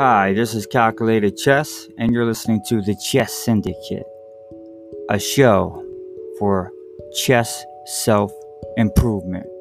Hi, this is Calculated Chess, and you're listening to The Chess Syndicate, a show for chess self-improvement.